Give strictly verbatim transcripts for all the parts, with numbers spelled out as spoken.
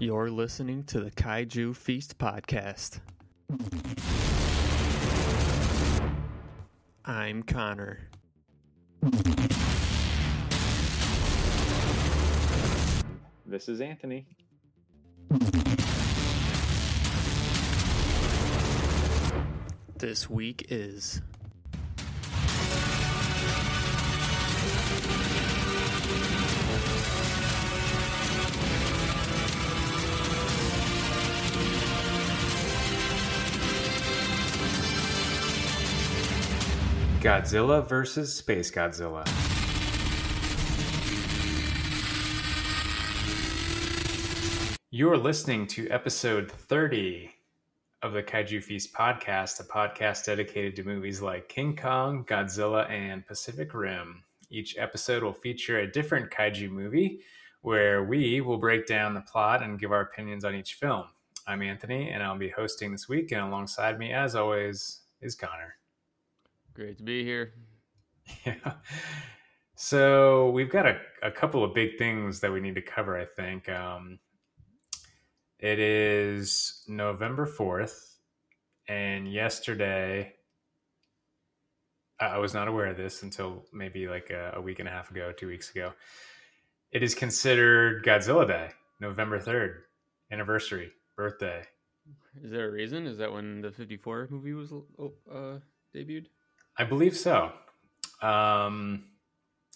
You're listening to the Kaiju Feast Podcast. I'm Connor. This is Anthony. This week is Godzilla versus Space Godzilla. You're listening to episode thirty of the Kaiju Feast Podcast, a podcast dedicated to movies like King Kong, Godzilla, and Pacific Rim. Each episode will feature a different kaiju movie where we will break down the plot and give our opinions on each film. I'm Anthony, and I'll be hosting this week, and alongside me, as always, is Connor. Great to be here. Yeah. So we've got a, a couple of big things that we need to cover, I think. Um, it is November fourth, and yesterday, I, I was not aware of this until maybe like a, a week and a half ago, two weeks ago. It is considered Godzilla Day, November third, anniversary, birthday. Is there a reason? Is that when the fifty-four movie was uh, debuted? I believe so. Um,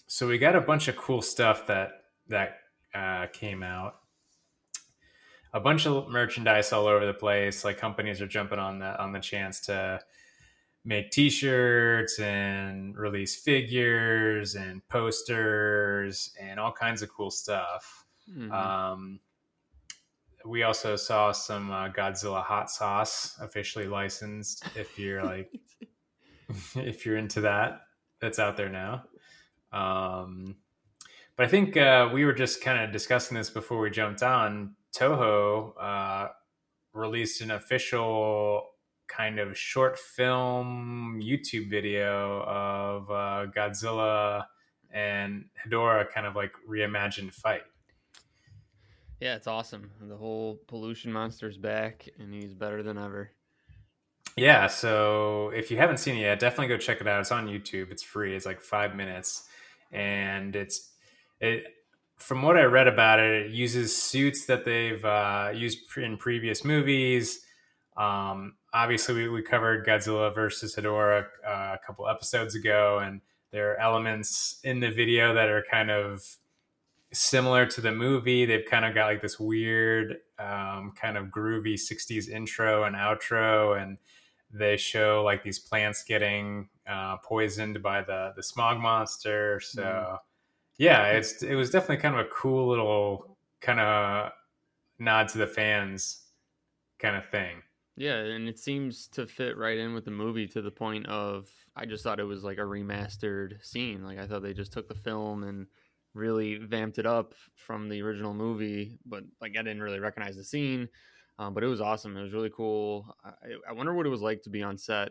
so we got a bunch of cool stuff that that uh, came out. A bunch of merchandise all over the place. Like companies are jumping on the on the chance to make T-shirts and release figures and posters and all kinds of cool stuff. Mm-hmm. Um, we also saw some uh, Godzilla hot sauce officially licensed. If you're like. If you're into that, that's out there now. Um, but I think uh, we were just kind of discussing this before we jumped on. Toho uh, released an official kind of short film YouTube video of uh, Godzilla and Hedorah kind of like reimagined fight. Yeah, it's awesome. The whole pollution monster's back and he's better than ever. Yeah, so if you haven't seen it yet, definitely go check it out. It's on YouTube. It's free. It's like five minutes. And it's it. From what I read about it, it uses suits that they've uh, used in previous movies. Um, obviously, we, we covered Godzilla versus Hedorah uh, a couple episodes ago, and there are elements in the video that are kind of similar to the movie. They've kind of got like this weird um, kind of groovy sixties intro and outro, and they show like these plants getting uh, poisoned by the, the smog monster. So mm. yeah, it's, it was definitely kind of a cool little kind of nod to the fans kind of thing. Yeah. And it seems to fit right in with the movie to the point of, I just thought it was like a remastered scene. Like I thought they just took the film and really vamped it up from the original movie, but like I didn't really recognize the scene. Um, but it was awesome. It was really cool. I, I wonder what it was like to be on set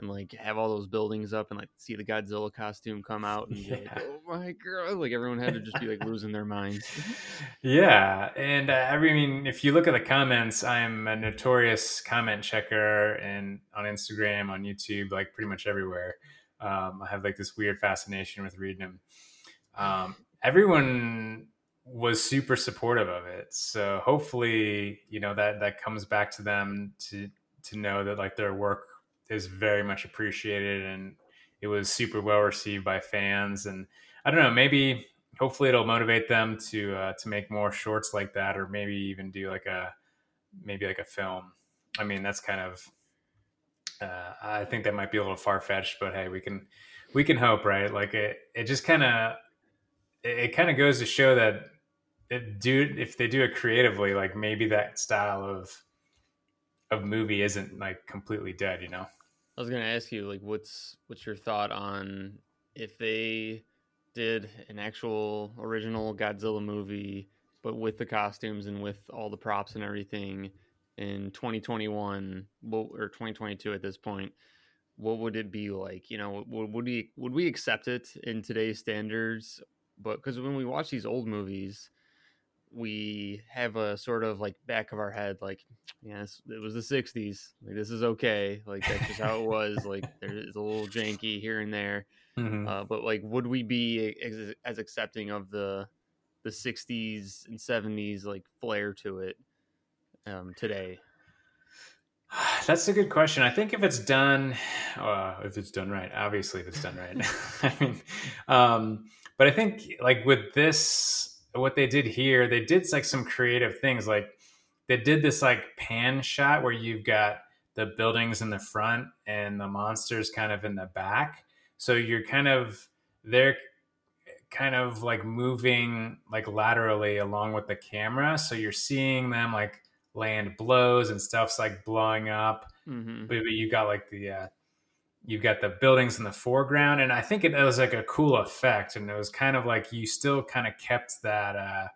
and like have all those buildings up and like see the Godzilla costume come out and yeah. be like, oh my God, like everyone had to just be like losing their minds. Yeah. And uh, I mean, if you look at the comments, I'm a notorious comment checker and on Instagram, on YouTube, like pretty much everywhere. Um, I have like this weird fascination with reading them. Um, everyone was super supportive of it. So hopefully, you know, that, that comes back to them to, to know that like their work is very much appreciated and it was super well received by fans. And I don't know, maybe hopefully it'll motivate them to, uh, to make more shorts like that, or maybe even do like a, maybe like a film. I mean, that's kind of, uh, I think that might be a little far-fetched, but hey, we can, we can hope, right? Like it, it just kind of, it kind of goes to show that it do, if they do it creatively, like maybe that style of of movie isn't like completely dead, you know? I was going to ask you, like, what's what's your thought on if they did an actual original Godzilla movie, but with the costumes and with all the props and everything in twenty twenty-one or twenty twenty-two at this point, what would it be like? You know, would, would we would we accept it in today's standards? But because when we watch these old movies, we have a sort of like back of our head, like, yes, it was the sixties. Like, this is okay. Like, that's just how it was. Like, there's a little janky here and there. Mm-hmm. Uh, but like, would we be as, as accepting of the, the sixties and seventies, like flair to it um, today? That's a good question. I think if it's done, uh, if it's done right, obviously if it's done right. I mean, um, but I think like with this, what they did here, they did like some creative things. Like they did this like pan shot where you've got the buildings in the front and the monsters kind of in the back. So you're kind of, they're kind of like moving like laterally along with the camera. So you're seeing them like land blows and stuff's like blowing up, mm-hmm. but, but you got like the uh you've got the buildings in the foreground, and I think it, it was like a cool effect, and it was kind of like you still kind of kept that uh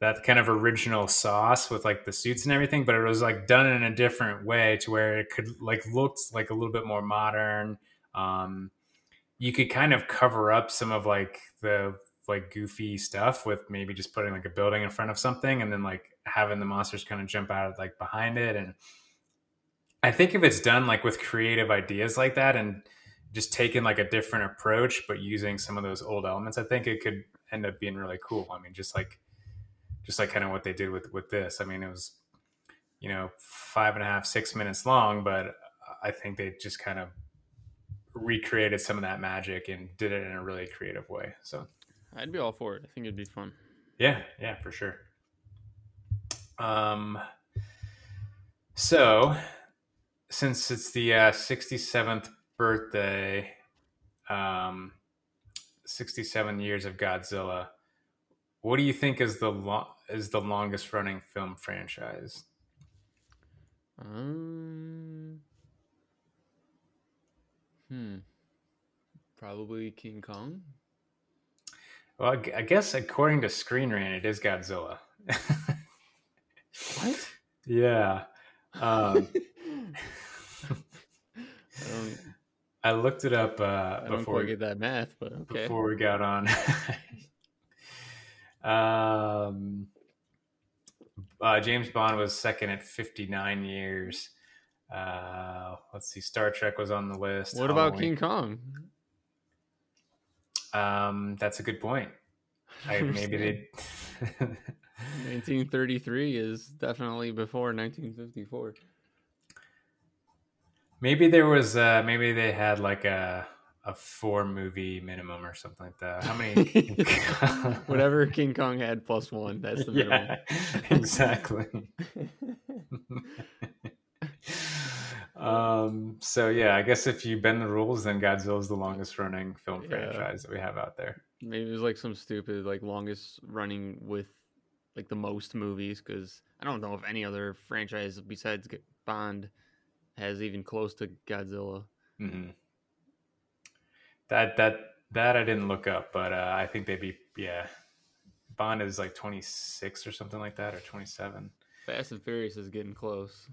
that kind of original sauce with like the suits and everything, but it was like done in a different way to where it could like looked like a little bit more modern. Um you could kind of cover up some of like the like goofy stuff with maybe just putting like a building in front of something and then like having the monsters kind of jump out of like behind it. And I think if it's done like with creative ideas like that and just taking like a different approach, but using some of those old elements, I think it could end up being really cool. I mean, just like, just like kind of what they did with, with this. I mean, it was, you know, five and a half, six minutes long, but I think they just kind of recreated some of that magic and did it in a really creative way. So I'd be all for it. I think it'd be fun. Yeah. Yeah, for sure. Um, so since it's the, uh, sixty-seventh birthday, um, sixty-seven years of Godzilla, what do you think is the long, is the longest running film franchise? Um, hmm, probably King Kong. Well, I guess according to ScreenRant, it is Godzilla. What? Yeah. Um, I, I looked it up uh, I before we get that math, but okay. Before we got on. um, uh, James Bond was second at fifty-nine years. Uh, let's see. Star Trek was on the list. What Halloween. About King Kong? Um, that's a good point. I, maybe they. nineteen thirty-three is definitely before nineteen fifty-four. Maybe there was, uh, maybe they had like a a four movie minimum or something like that. How many? Whatever King Kong had plus one. That's the minimum. Yeah, exactly. Um, so yeah, I guess if you bend the rules, then Godzilla is the longest running film yeah. franchise that we have out there. Maybe it was like some stupid, like longest running with like the most movies. Cause I don't know if any other franchise besides Bond has even close to Godzilla. Mm-hmm. That, that, that I didn't look up, but, uh, I think they'd be, yeah. Bond is like twenty-six or something like that, or twenty-seven. Fast and Furious is getting close.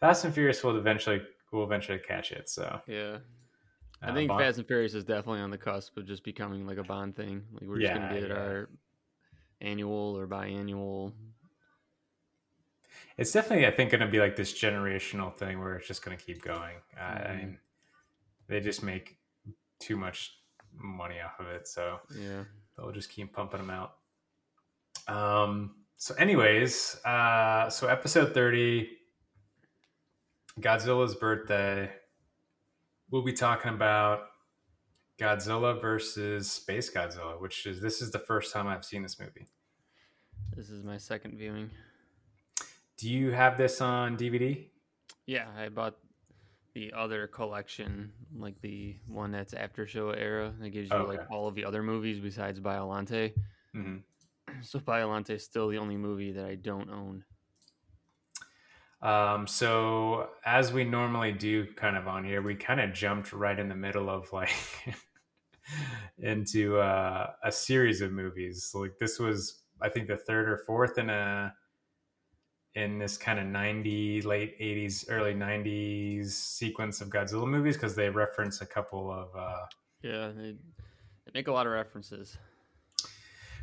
Fast and Furious will eventually will eventually catch it. So yeah, I uh, think Bond. Fast and Furious is definitely on the cusp of just becoming like a Bond thing. Like we're yeah, just gonna get yeah. our annual or biannual. It's definitely, I think, gonna be like this generational thing where it's just gonna keep going. Mm-hmm. I mean, they just make too much money off of it, so yeah, they'll just keep pumping them out. Um. So anyways, uh, so episode thirty, Godzilla's birthday, we'll be talking about Godzilla versus Space Godzilla, which is, this is the first time I've seen this movie. This is my second viewing. Do you have this on D V D? Yeah, I bought the other collection, like the one that's after Showa era. It gives you okay. like all of the other movies besides Biollante. Mm-hmm. So Biollante is still the only movie that I don't own. Um, so as we normally do kind of on here, we kind of jumped right in the middle of like into uh, a series of movies. Like this was, I think, the third or fourth in a in this kind of ninety, late eighties, early nineties sequence of Godzilla movies, because they reference a couple of... Uh, yeah, they, they make a lot of references.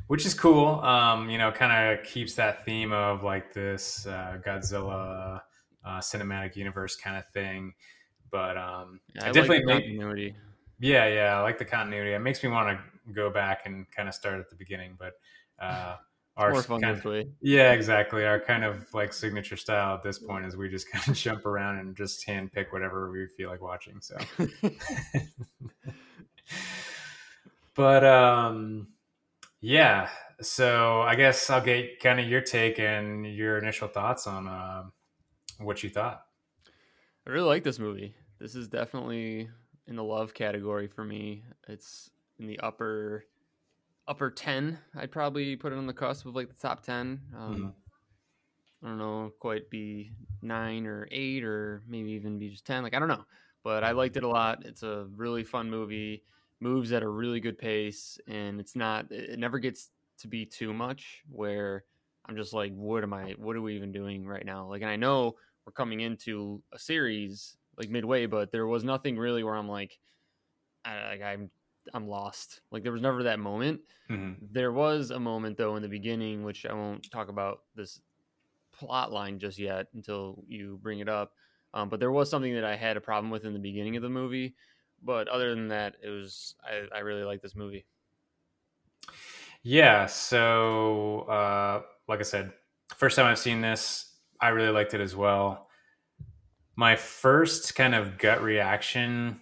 which is cool. Um, you know, kind of keeps that theme of like this uh, Godzilla uh, cinematic universe kind of thing. But um, yeah, I, I definitely like the continuity. Yeah, yeah, I like the continuity. It makes me want to go back and kind of start at the beginning, but uh, our more fun this way. Yeah, exactly. Our kind of like signature style at this point is we just kind of jump around and just handpick whatever we feel like watching. So, but um, yeah. So I guess I'll get kind of your take and your initial thoughts on uh, what you thought. I really like this movie. This is definitely in the love category for me. It's in the upper upper ten. I'd probably put it on the cusp of like the top ten. Um, mm-hmm. I don't know, quite be nine or eight or maybe even be just ten. Like, I don't know, but I liked it a lot. It's a really fun movie, moves at a really good pace, and it's not, it never gets to be too much where I'm just like, what am I, what are we even doing right now? Like, and I know we're coming into a series like midway, but there was nothing really where I'm like, I, like I'm, I'm lost. Like there was never that moment. Mm-hmm. There was a moment though in the beginning, which I won't talk about this plot line just yet until you bring it up. Um, but there was something that I had a problem with in the beginning of the movie. But other than that, it was, I, I really like this movie. Yeah. So, uh, like I said, first time I've seen this, I really liked it as well. My first kind of gut reaction,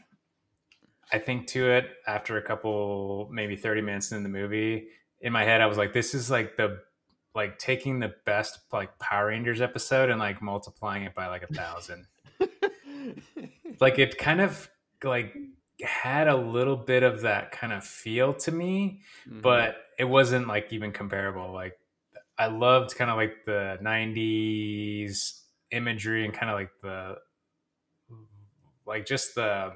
I think, to it after a couple, maybe thirty minutes in the movie, in my head, I was like, this is like the, like taking the best like Power Rangers episode and like multiplying it by like a thousand. Like it kind of like had a little bit of that kind of feel to me, mm-hmm. but it wasn't like even comparable. Like I loved kind of like the nineties imagery and kind of like the like just the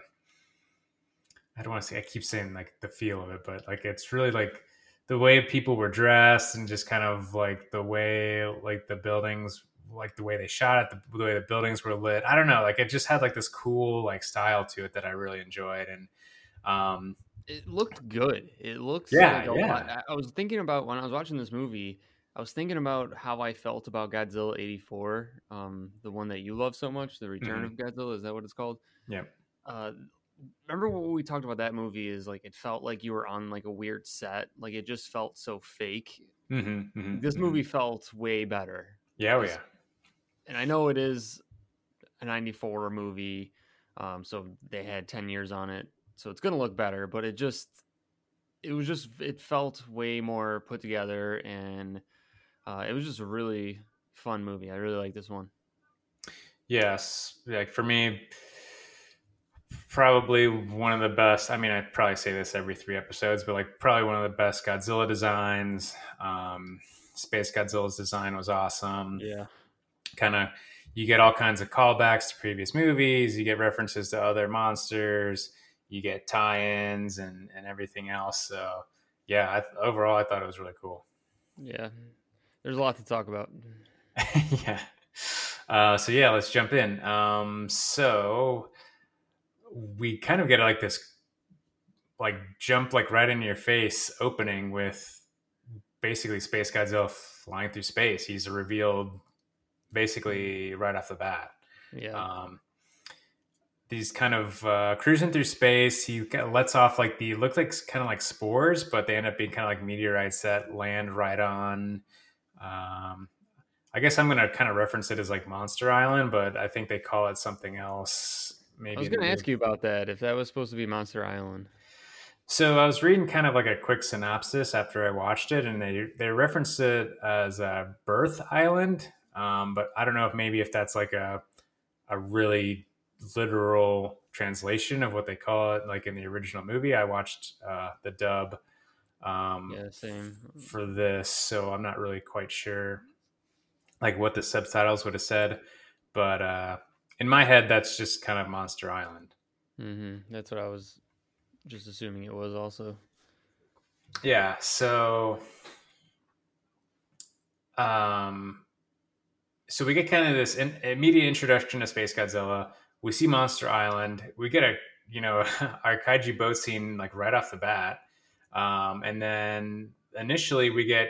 I don't want to say I keep saying like the feel of it, but like it's really like the way people were dressed and just kind of like the way like the buildings, like the way they shot it, the, the way the buildings were lit. I don't know, like it just had like this cool like style to it that I really enjoyed, and um it looked good. It looks yeah, like a yeah. lot. I was thinking about when I was watching this movie, I was thinking about how I felt about Godzilla eighty-four, um, the one that you love so much, The Return mm-hmm. of Godzilla. Is that what it's called? Yeah. Uh, remember what we talked about that movie is like it felt like you were on like a weird set. Like it just felt so fake. Mm-hmm, mm-hmm, this mm-hmm. movie felt way better. Yeah, oh yeah. And I know it is a ninety-four movie, um, so they had ten years on it. So it's going to look better, but it just, it was just, it felt way more put together, and Uh, it was just a really fun movie. I really like this one. Yes. Like for me, probably one of the best. I mean, I probably say this every three episodes, but like probably one of the best Godzilla designs. Um, Space Godzilla's design was awesome. Yeah. Kind of, you get all kinds of callbacks to previous movies. You get references to other monsters. You get tie-ins and, and everything else. So yeah, I, overall, I thought it was really cool. Yeah. There's a lot to talk about. yeah. Uh, so yeah, let's jump in. Um, so we kind of get like this, like jump like right into your face opening with basically Space Godzilla flying through space. He's revealed basically right off the bat. Yeah. Um, He's kind of uh, cruising through space. He kind of lets off like the look like kind of like spores, but they end up being kind of like meteorites that land right on. Um, I guess I'm going to kind of reference it as like Monster Island, but I think they call it something else. Maybe I was going to ask you about that, if that was supposed to be Monster Island. So I was reading kind of like a quick synopsis after I watched it, and they, they referenced it as a Birth Island. Um, but I don't know if maybe if that's like a, a really literal translation of what they call it. Like in the original movie, I watched uh, the dub um, yeah, same. F- for this. So I'm not really quite sure like what the subtitles would have said, but uh, in my head, that's just kind of Monster Island. Mm-hmm. That's what I was just assuming it was also. Yeah. So, um, so we get kind of this in- immediate introduction to Space Godzilla. We see Monster Island. We get a, you know, our kaiju boat scene like right off the bat. Um, and then initially we get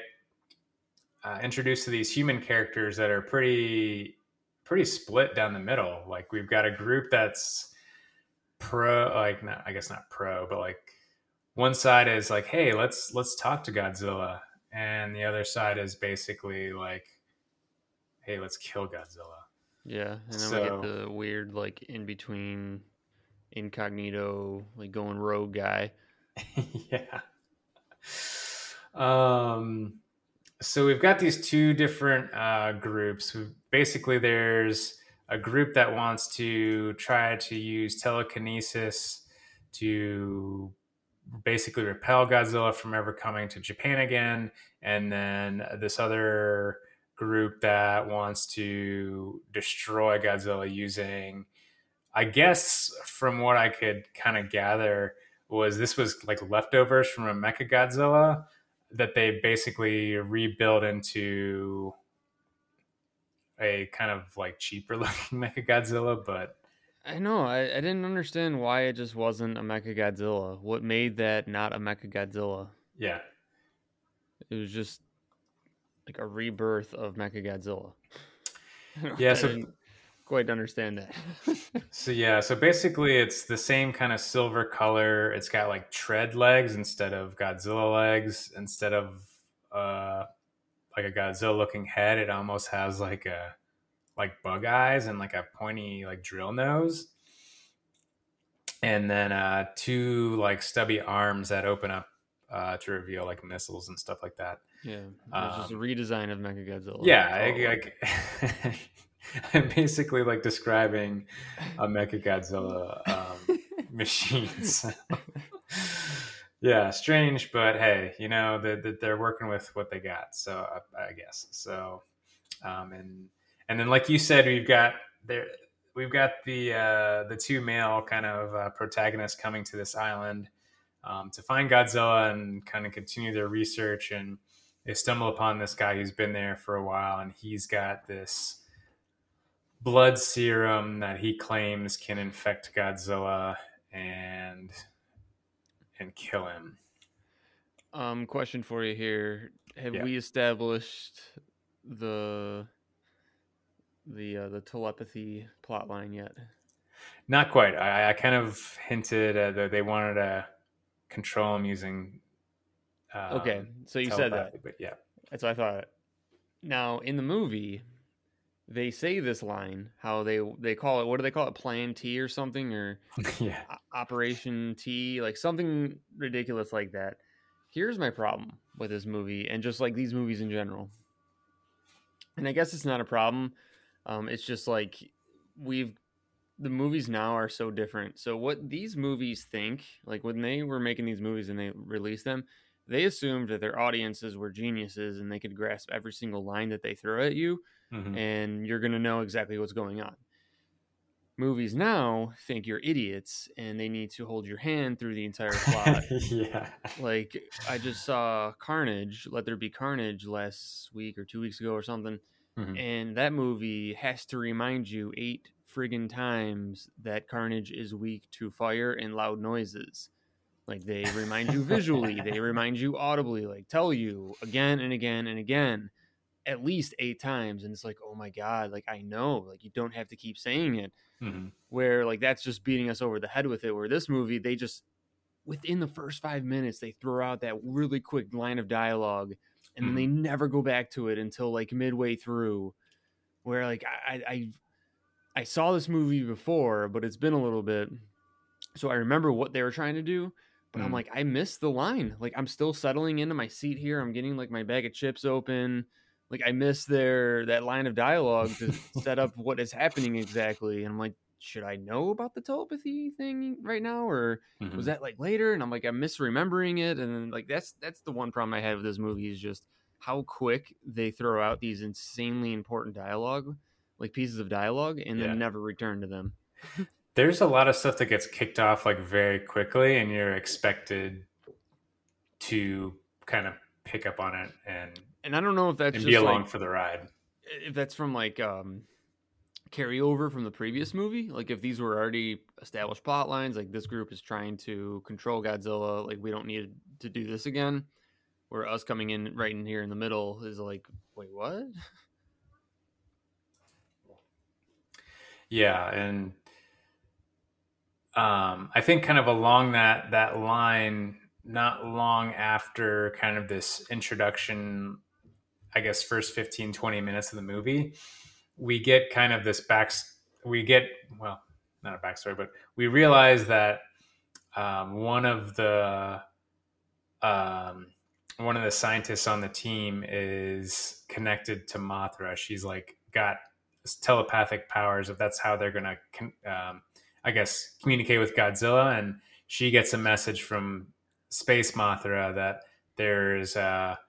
uh, introduced to these human characters that are pretty pretty split down the middle. Like we've got a group that's pro, like not, I guess not pro, but like one side is like, hey, let's let's talk to Godzilla, and the other side is basically like, hey, let's kill Godzilla. Yeah, and then so, we get the weird like in between incognito like going rogue guy. Yeah. Um, so we've got these two different uh, groups. Basically, there's a group that wants to try to use telekinesis to basically repel Godzilla from ever coming to Japan again. And then this other group that wants to destroy Godzilla using, I guess from what I could kind of gather, was this was like leftovers from a Mechagodzilla that they basically rebuilt into a kind of like cheaper looking Mechagodzilla. But I know, I, I didn't understand why it just wasn't a Mechagodzilla. What made that not a Mechagodzilla? Yeah. It was just like a rebirth of Mechagodzilla. Yeah, so I didn't quite understand that. so yeah, so basically it's the same kind of silver color. It's got like tread legs instead of Godzilla legs. Instead of uh, like a Godzilla looking head, it almost has like a like bug eyes and like a pointy like drill nose, and then uh two like stubby arms that open up uh to reveal like missiles and stuff like that. Yeah, it's um, just a redesign of Mechagodzilla. Yeah, I, I, I'm basically like describing a Mechagodzilla um, machine. So. Yeah, strange, but hey, you know that they're, they're working with what they got. So I, I guess so, um, and. And then, like you said, we've got there, we've got the uh, the two male kind of uh, protagonists coming to this island um, to find Godzilla and kind of continue their research. And they stumble upon this guy who's been there for a while, and he's got this blood serum that he claims can infect Godzilla and and kill him. Um, question for you here: Have yeah. we established the the uh, the telepathy plot line yet? Not quite. I, I kind of hinted uh, that they wanted to control him using um, okay, so you said that, but yeah, that's what I thought. Now in the movie they say this line, how they they call it, what do they call it, Plan T or something, or yeah, Operation T, like something ridiculous like that. Here's my problem with this movie, and just like these movies in general, and I guess it's not a problem. Um, it's just like we've the movies now are so different. So what these movies think, like when they were making these movies and they released them, they assumed that their audiences were geniuses and they could grasp every single line that they throw at you. Mm-hmm. And you're going to know exactly what's going on. Movies now think you're idiots and they need to hold your hand through the entire plot. Yeah. Like I just saw Carnage, Let There Be Carnage last week or two weeks ago or something. Mm-hmm. And that movie has to remind you eight friggin' times that Carnage is weak to fire and loud noises. Like they remind you visually, they remind you audibly, like tell you again and again and again, at least eight times. And it's like, oh my God, like I know, like you don't have to keep saying it. Mm-hmm. Where like that's just beating us over the head with it. Where this movie, they just within the first five minutes, they throw out that really quick line of dialogue. And then they never go back to it until like midway through, where like I, I I saw this movie before, but it's been a little bit. So I remember what they were trying to do, but mm. I'm like, I missed the line. Like I'm still settling into my seat here. I'm getting like my bag of chips open. Like I missed their, that line of dialogue to set up what is happening exactly. And I'm like, should I know about the telepathy thing right now? Or mm-hmm. was that like later? And I'm like, I'm misremembering it. And then like, that's, that's the one problem I had with this movie is just how quick they throw out these insanely important dialogue, like pieces of dialogue, and yeah. then never return to them. There's a lot of stuff that gets kicked off like very quickly and you're expected to kind of pick up on it. And, and I don't know if that's and just be along like, for the ride. If that's from like, um, carryover from the previous movie, like if these were already established plot lines, like this group is trying to control Godzilla, like we don't need to do this again, where us coming in right in here in the middle is like, wait, what? Yeah, and um, I think kind of along that that line, not long after kind of this introduction, I guess first fifteen, twenty minutes of the movie, we get kind of this back. We get, well, not a backstory, but we realize that um, one of the um, one of the scientists on the team is connected to Mothra. She's like got telepathic powers. If that's how they're gonna, um, I guess, communicate with Godzilla, and she gets a message from Space Mothra that there's a,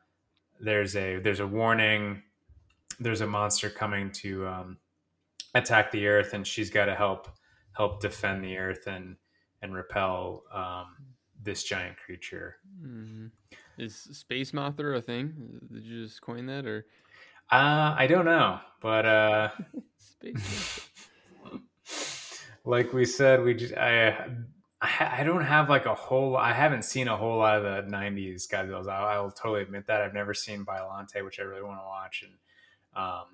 there's a there's a warning. There's a monster coming to um, attack the Earth, and she's got to help help defend the Earth and and repel um, this giant creature. Mm-hmm. Is Space Mothra a thing? Did you just coin that, or? Uh, I don't know, but uh, like we said, we just I I don't have like a whole. I haven't seen a whole lot of the nineties Godzilla. I will totally admit that I've never seen Biollante, which I really want to watch, and um,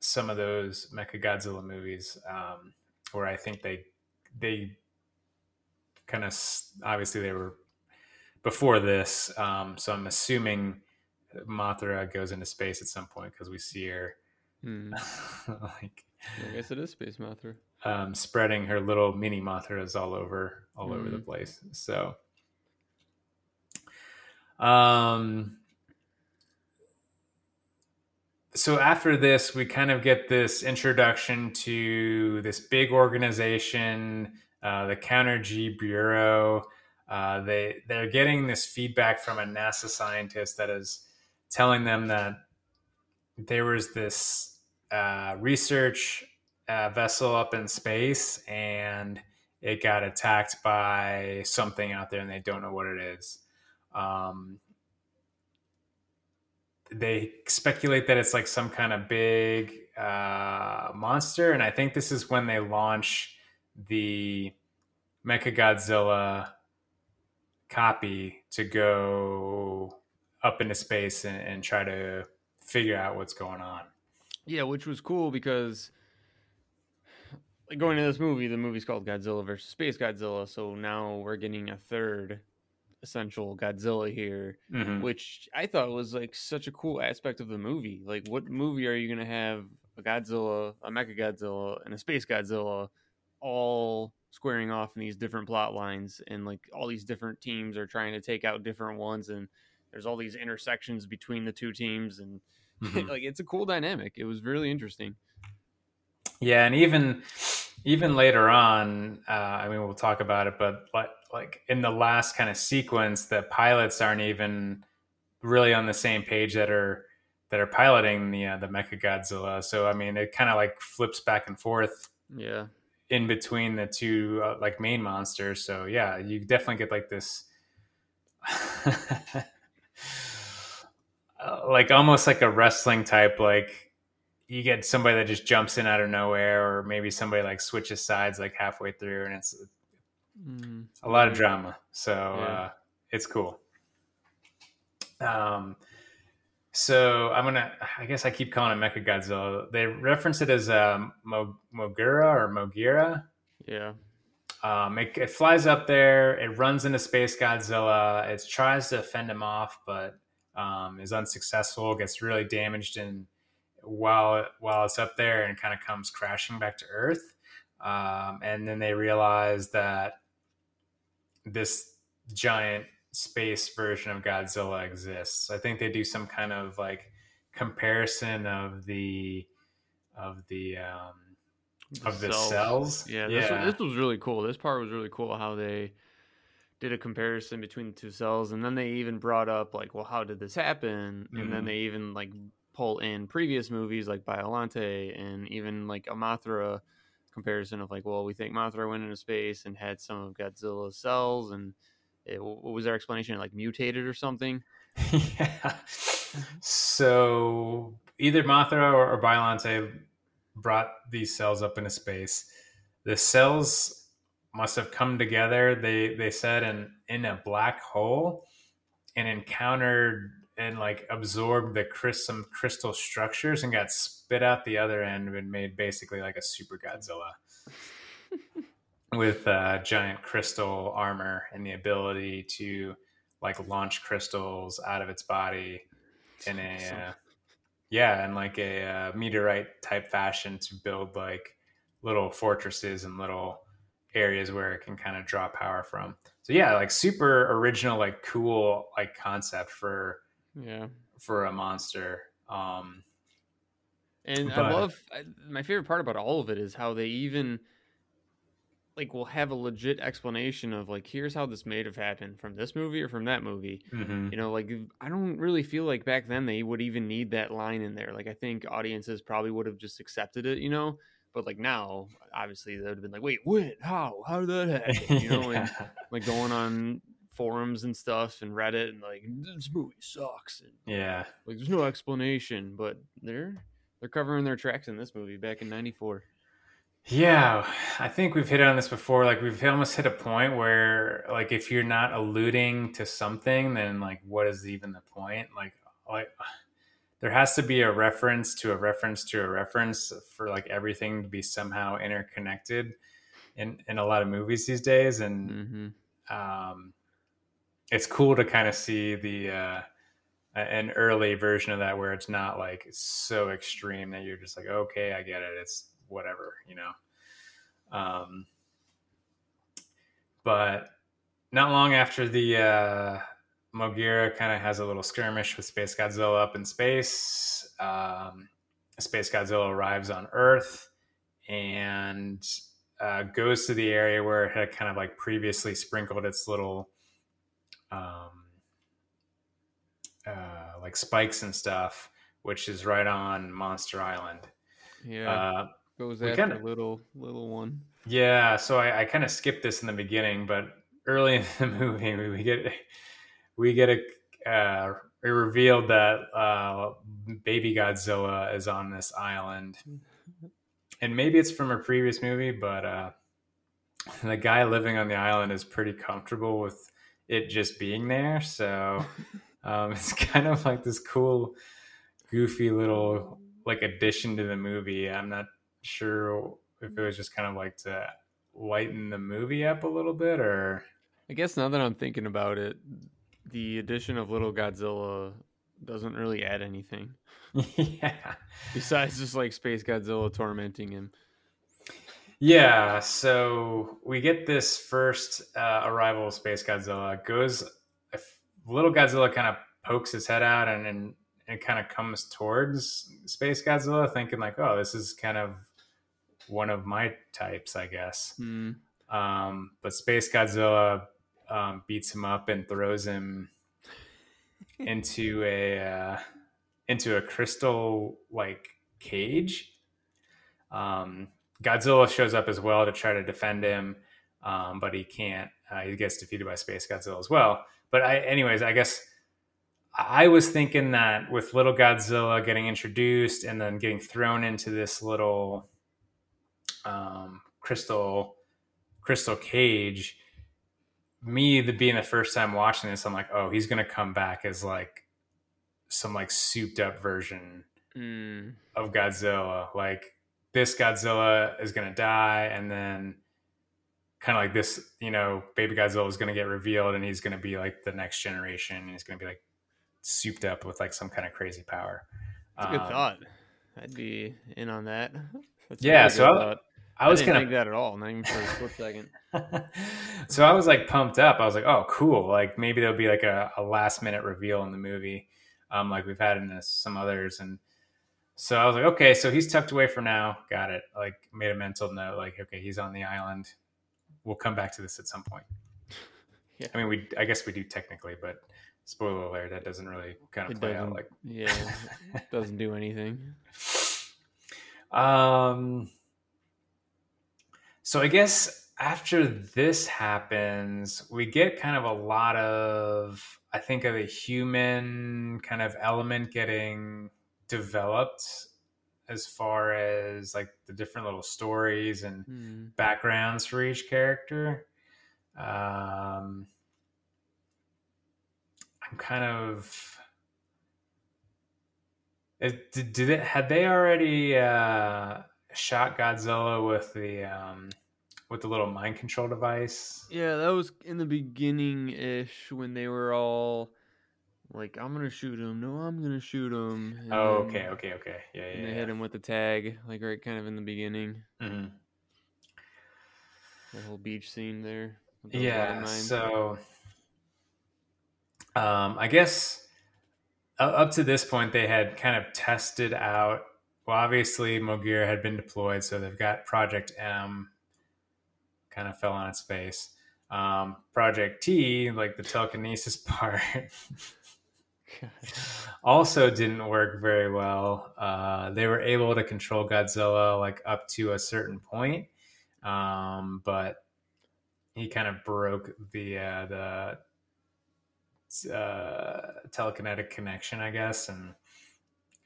some of those Mechagodzilla movies um, where I think they they kind of obviously they were before this, um, so I'm assuming Mothra goes into space at some point because we see her hmm. like I guess it is Space Mothra um spreading her little mini Mothras all over all mm-hmm. over the place. So um so after this we kind of get this introduction to this big organization, uh the Counter G Bureau. Uh they they're getting this feedback from a NASA scientist that is telling them that there was this uh, research uh, vessel up in space and it got attacked by something out there and they don't know what it is. Um, they speculate that it's like some kind of big uh, monster. And I think this is when they launch the Mechagodzilla copy to go up into space and, and try to figure out what's going on. Yeah, which was cool because like going to this movie, the movie's called Godzilla versus Space Godzilla, so now we're getting a third essential Godzilla here, mm-hmm. which I thought was like such a cool aspect of the movie. Like, what movie are you going to have a Godzilla, a Mechagodzilla, and a Space Godzilla all squaring off in these different plot lines, and like all these different teams are trying to take out different ones, and there's all these intersections between the two teams, and mm-hmm. like it's a cool dynamic. It was really interesting. Yeah, and even even later on, uh, I mean, we'll talk about it, but like, like in the last kind of sequence, the pilots aren't even really on the same page that are that are piloting the uh, the Mechagodzilla. So I mean, it kind of like flips back and forth. Yeah, in between the two uh, like main monsters. So yeah, you definitely get like this. Uh, like almost like a wrestling type, like you get somebody that just jumps in out of nowhere, or maybe somebody like switches sides like halfway through, and it's mm. a lot of drama. So yeah. uh, it's cool. Um, so I'm gonna, I guess I keep calling it Mechagodzilla. They reference it as um, Mo- MOGUERA or MOGUERA. Yeah. Um, it, it flies up there. It runs into Space Godzilla. It tries to fend him off, but um, is unsuccessful. Gets really damaged, and while while it's up there, and kind of comes crashing back to Earth. Um, and then they realize that this giant space version of Godzilla exists. I think they do some kind of like comparison of the of the. Um, The of the cells, cells? yeah, yeah. This, was, this was really cool. This part was really cool how they did a comparison between the two cells, and then they even brought up like, well, how did this happen? Mm-hmm. And then they even like pull in previous movies like Biollante and even like a Mothra comparison of like, well, we think Mothra went into space and had some of Godzilla's cells, and it, what was their explanation? It, like mutated or something? Yeah. So either Mothra or, or Biollante brought these cells up into space. The cells must have come together, they they said, in in a black hole, and encountered and like absorbed the crystal crystal structures and got spit out the other end and made basically like a super Godzilla with uh, giant crystal armor and the ability to like launch crystals out of its body in a awesome. uh, yeah in like a uh, meteorite type fashion to build like little fortresses and little areas where it can kind of draw power from. So yeah, like super original, like cool, like concept for yeah for a monster. Um, and but... I love I, my favorite part about all of it is how they even like will have a legit explanation of like, here's how this may have happened from this movie or from that movie. Mm-hmm. You know, like I don't really feel like back then they would even need that line in there. Like I think audiences probably would have just accepted it, you know. But like now, obviously, they would have been like, "Wait, when? How? How did that happen?" You know, yeah. and like going on forums and stuff and Reddit and like this movie sucks. And yeah, like there's no explanation, but they're they're covering their tracks in this movie back in ninety-four. Yeah, I think we've hit on this before. Like we've almost hit a point where like if you're not alluding to something, then like what is even the point? Like like. There has to be a reference to a reference to a reference for like everything to be somehow interconnected in, in a lot of movies these days. And mm-hmm. um, it's cool to kind of see the uh, an early version of that where it's not like so extreme that you're just like, okay, I get it. It's whatever, you know? Um, but not long after the, uh, MOGUERA kind of has a little skirmish with Space Godzilla up in space. Um, Space Godzilla arrives on Earth and uh, goes to the area where it had kind of like previously sprinkled its little um, uh, like spikes and stuff, which is right on Monster Island. Yeah, uh, goes after kinda, little little one. Yeah, so I, I kind of skipped this in the beginning, but early in the movie we, we get. We get a, uh, we revealed that uh, Baby Godzilla is on this island, and maybe it's from a previous movie, but uh, the guy living on the island is pretty comfortable with it just being there. So um, it's kind of like this cool, goofy little like addition to the movie. I'm not sure if it was just kind of like to lighten the movie up a little bit, or I guess now that I'm thinking about it. The addition of Little Godzilla doesn't really add anything. Yeah. Besides just like Space Godzilla tormenting him. Yeah. So we get this first uh, arrival of Space Godzilla. Goes, if Little Godzilla kind of pokes his head out and, and and kind of comes towards Space Godzilla thinking like, oh, this is kind of one of my types, I guess. Mm. Um, but Space Godzilla... Um, beats him up and throws him into a uh, into a crystal like cage. Um, Godzilla shows up as well to try to defend him, um, but he can't. Uh, he gets defeated by Space Godzilla as well. But I, anyways, I guess I was thinking that with Little Godzilla getting introduced and then getting thrown into this little um, crystal crystal cage. Me, the being the first time watching this, I'm like, oh, he's gonna come back as like some like souped up version mm. of Godzilla. Like this Godzilla is gonna die, and then kind of like this, you know, Baby Godzilla is gonna get revealed, and he's gonna be like the next generation, and he's gonna be like souped up with like some kind of crazy power. That's um, a good thought. I'd be in on that. That's yeah, really so. I, I, I was didn't kinda... think that at all, not even for a split second. So I was like pumped up. I was like, oh, cool. Like maybe there'll be like a, a last minute reveal in the movie. Um, like we've had in this, some others. And so I was like, okay, so he's tucked away for now. Got it. Like made a mental note, like, okay, he's on the island. We'll come back to this at some point. Yeah. I mean, we, I guess we do technically, but spoiler alert, that doesn't really kind of it play out. Like, yeah, it doesn't do anything. Um, so I guess, after this happens, we get kind of a lot of, I think, of the human kind of element getting developed as far as like the different little stories and mm. backgrounds for each character. Um, I'm kind of. It, did, did it, had they already uh, shot Godzilla with the um, with the little mind control device? Yeah, that was in the beginning ish when they were all like, "I'm gonna shoot him." No, I'm gonna shoot him. And oh, okay, okay, okay. Yeah, yeah. And they yeah. hit him with the tag, like right, kind of in the beginning. Mm-hmm. The whole beach scene there. Yeah. So, um, I guess. Up to this point, they had kind of tested out. Well, obviously, MOGUERA had been deployed, so they've got Project M, kind of fell on its face. Um, Project T, like the telekinesis part, also didn't work very well. Uh, they were able to control Godzilla like up to a certain point, um, but he kind of broke the uh, the. Uh, telekinetic connection, I guess, and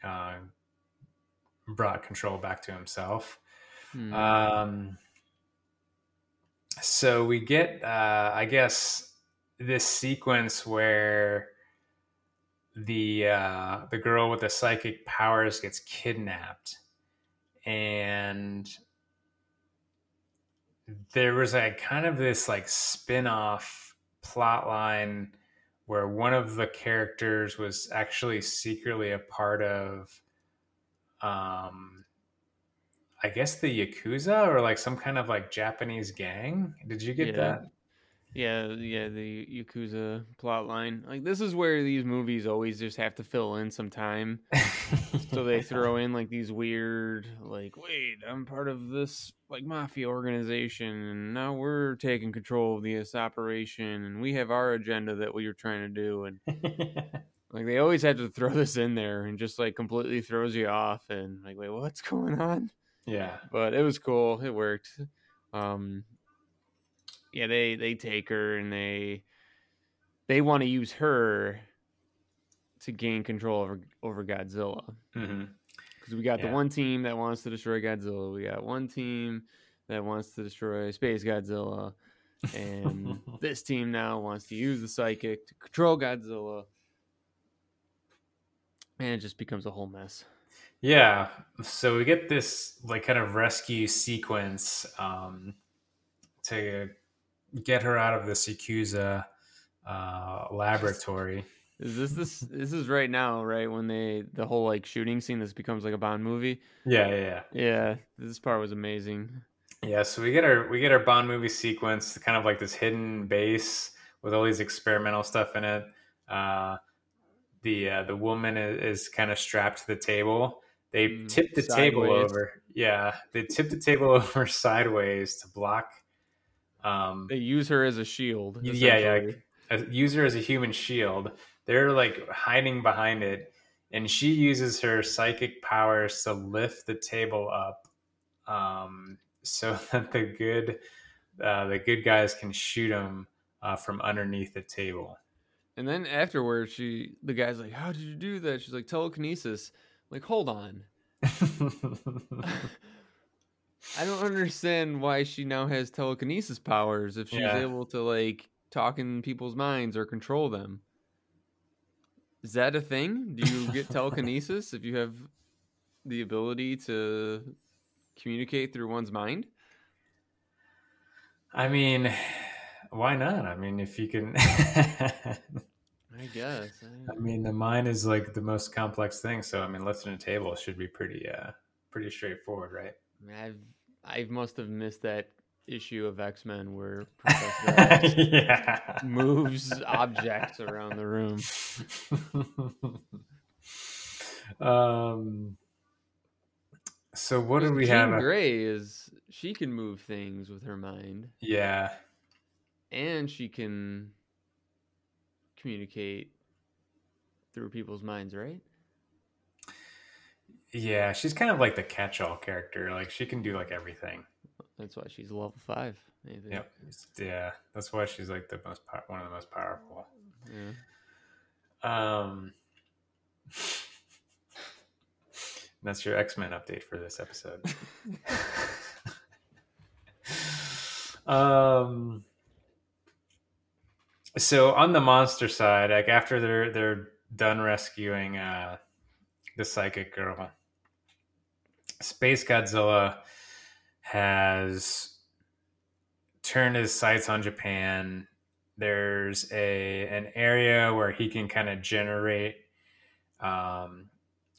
uh, brought control back to himself. Mm. Um, so we get, uh, I guess, this sequence where the uh, the girl with the psychic powers gets kidnapped, and there was a kind of this like spin-off plot line where one of the characters was actually secretly a part of, um, I guess the Yakuza or like some kind of like Japanese gang. Did you get yeah. that? Yeah. Yeah. The Yakuza plot line. Like this is where these movies always just have to fill in some time. So they throw in like these weird, like, wait, I'm part of this like mafia organization and now we're taking control of this operation and we have our agenda that we were trying to do. And like, they always had to throw this in there and just like completely throws you off and like, wait, what's going on? Yeah. But it was cool. It worked. Um, yeah, they, they take her and they, they want to use her to gain control over, over Godzilla. Mm-hmm. Because we got yeah. the one team that wants to destroy Godzilla. We got one team that wants to destroy Space Godzilla. And this team now wants to use the psychic to control Godzilla. And it just becomes a whole mess. Yeah. So we get this like kind of rescue sequence um, to get her out of the Yakuza uh, laboratory. Is this this this is right now, right? When they the whole like shooting scene, this becomes like a Bond movie. Yeah, yeah, yeah. Yeah, this part was amazing. Yeah, so we get our we get our Bond movie sequence, kind of like this hidden base with all these experimental stuff in it. Uh, the uh, the woman is, is kind of strapped to the table. They mm, tip the sideways. table over. Yeah, they tip the table over sideways to block. Um, they use her as a shield. Yeah, yeah. Use her as a human shield. They're like hiding behind it, and she uses her psychic powers to lift the table up, um, so that the good, uh, the good guys can shoot them uh, from underneath the table. And then afterwards, she, the guy's like, "How did you do that?" She's like, "Telekinesis." I'm like, hold on. I don't understand why she now has telekinesis powers if she's yeah. able to like talk in people's minds or control them. Is that a thing? Do you get telekinesis if you have the ability to communicate through one's mind? I mean, why not? I mean, if you can... I guess. I mean, the mind is like the most complex thing. So, I mean, lifting a table should be pretty uh, pretty straightforward, right? I mean, I've, I must have missed that issue of X-Men where Professor X yeah. moves objects around the room. um so what do we Jean have? Grey is she can move things with her mind. Yeah. And she can communicate through people's minds, right? Yeah, she's kind of like the catch-all character. Like she can do like everything. That's why she's level five. Maybe. Yep. Yeah, that's why she's like the most po- one of the most powerful. Yeah. Um, that's your X-Men update for this episode. um, So on the monster side, like after they're they're done rescuing uh, the psychic girl, Space Godzilla has turned his sights on Japan. There's a an area where he can kind of generate um,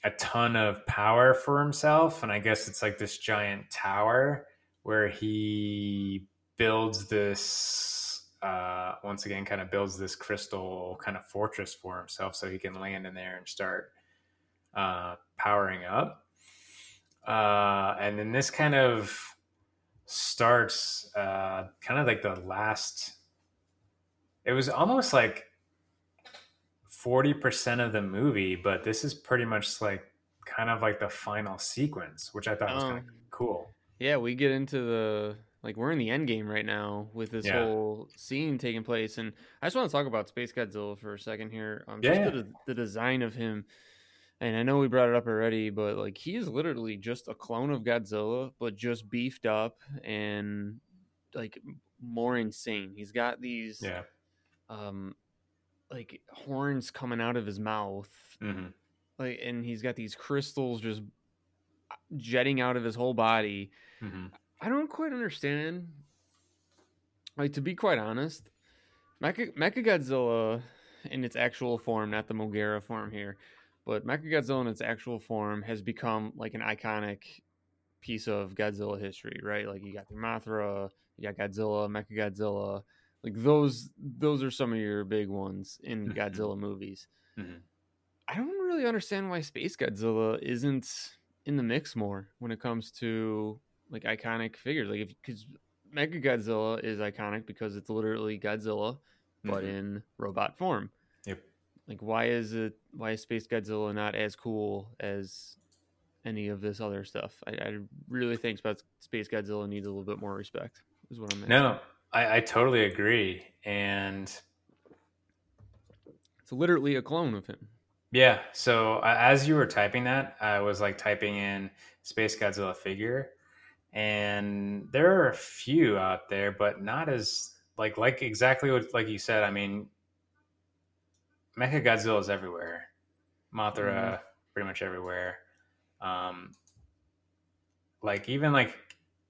a ton of power for himself, and I guess it's like this giant tower where he builds this uh, once again kind of builds this crystal kind of fortress for himself, so he can land in there and start uh, powering up. Uh, and then this kind of starts uh, kind of like the last. It was almost like forty percent of the movie, but this is pretty much like kind of like the final sequence, which I thought um, was kind of cool. Yeah, we get into the, like, we're in the end game right now with this yeah. whole scene taking place. And I just want to talk about Space Godzilla for a second here. Um, just yeah. the, the design of him. And I know we brought it up already, but like he is literally just a clone of Godzilla, but just beefed up and like more insane. He's got these. Yeah. Um, like horns coming out of his mouth, mm-hmm. like, and he's got these crystals just jetting out of his whole body. Mm-hmm. I don't quite understand. Like, to be quite honest, Mecha Mechagodzilla in its actual form, not the MOGUERA form here, but Mechagodzilla in its actual form has become like an iconic piece of Godzilla history, right? Like you got the Mothra, you got Godzilla, Mechagodzilla. Like those, those are some of your big ones in Godzilla movies. Mm-hmm. I don't really understand why Space Godzilla isn't in the mix more when it comes to like iconic figures. Like, if because Mechagodzilla is iconic because it's literally Godzilla, mm-hmm. but in robot form. Yep. Like, why is it? Why is Space Godzilla not as cool as any of this other stuff? I, I really think Space Godzilla needs a little bit more respect. Is what I'm. No. I, I totally agree, and it's literally a clone of him. Yeah. So uh, as you were typing that, I was like typing in Space Godzilla figure, and there are a few out there, but not as like like exactly what like you said. I mean, Mechagodzilla is everywhere. Mothra, mm-hmm. pretty much everywhere. Um, like even like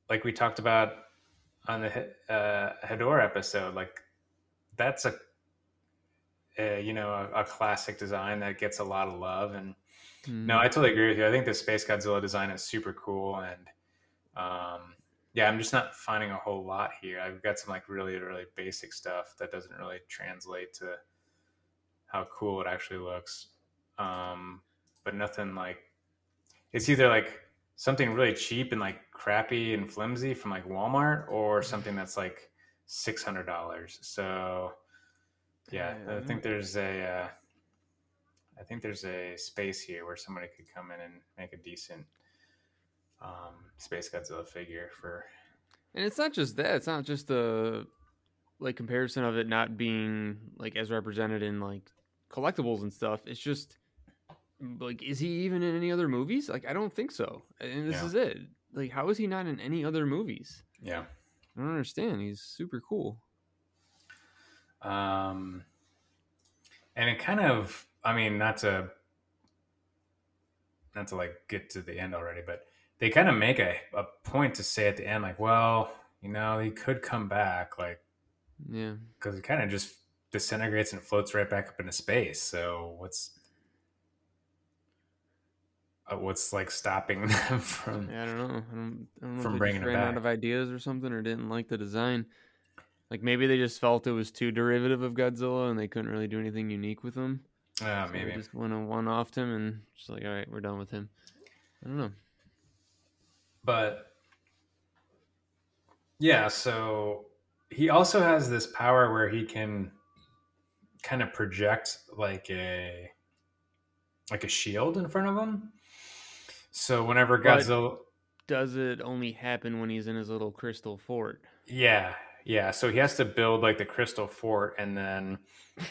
like we talked about. On the uh, Hedorah episode, like that's a, a you know a, a classic design that gets a lot of love. And mm. no, I totally agree with you. I think the Space Godzilla design is super cool, and um, yeah, I'm just not finding a whole lot here. I've got some like really really basic stuff that doesn't really translate to how cool it actually looks, um, but nothing like it's either like. Something really cheap and like crappy and flimsy from like Walmart, or something that's like six hundred dollars. So yeah, I think there's a, uh, I think there's a space here where somebody could come in and make a decent um, Space Godzilla figure for. And it's not just that. It's not just the like comparison of it not being like as represented in like collectibles and stuff. It's just. Like, is he even in any other movies? Like, I don't think so. And this yeah. is it. Like, how is he not in any other movies? Yeah. I don't understand. He's super cool. Um, and it kind of, I mean, not to, not to like get to the end already, but they kind of make a, a point to say at the end, like, well, you know, he could come back. Like, yeah. Because he kind of just disintegrates and floats right back up into space. So what's, what's like stopping them from yeah, I don't know I don't, I don't know from if they bringing just ran it back. Out of ideas or something, or didn't like the design. Like maybe they just felt it was too derivative of Godzilla and they couldn't really do anything unique with him. Oh, so maybe they just went and one-offed him and just like, all right, we're done with him. I don't know, but yeah, so he also has this power where he can kind of project like a like a shield in front of him. So whenever Godzilla... Does it only happen when he's in his little crystal fort? Yeah, yeah. So he has to build like the crystal fort, and then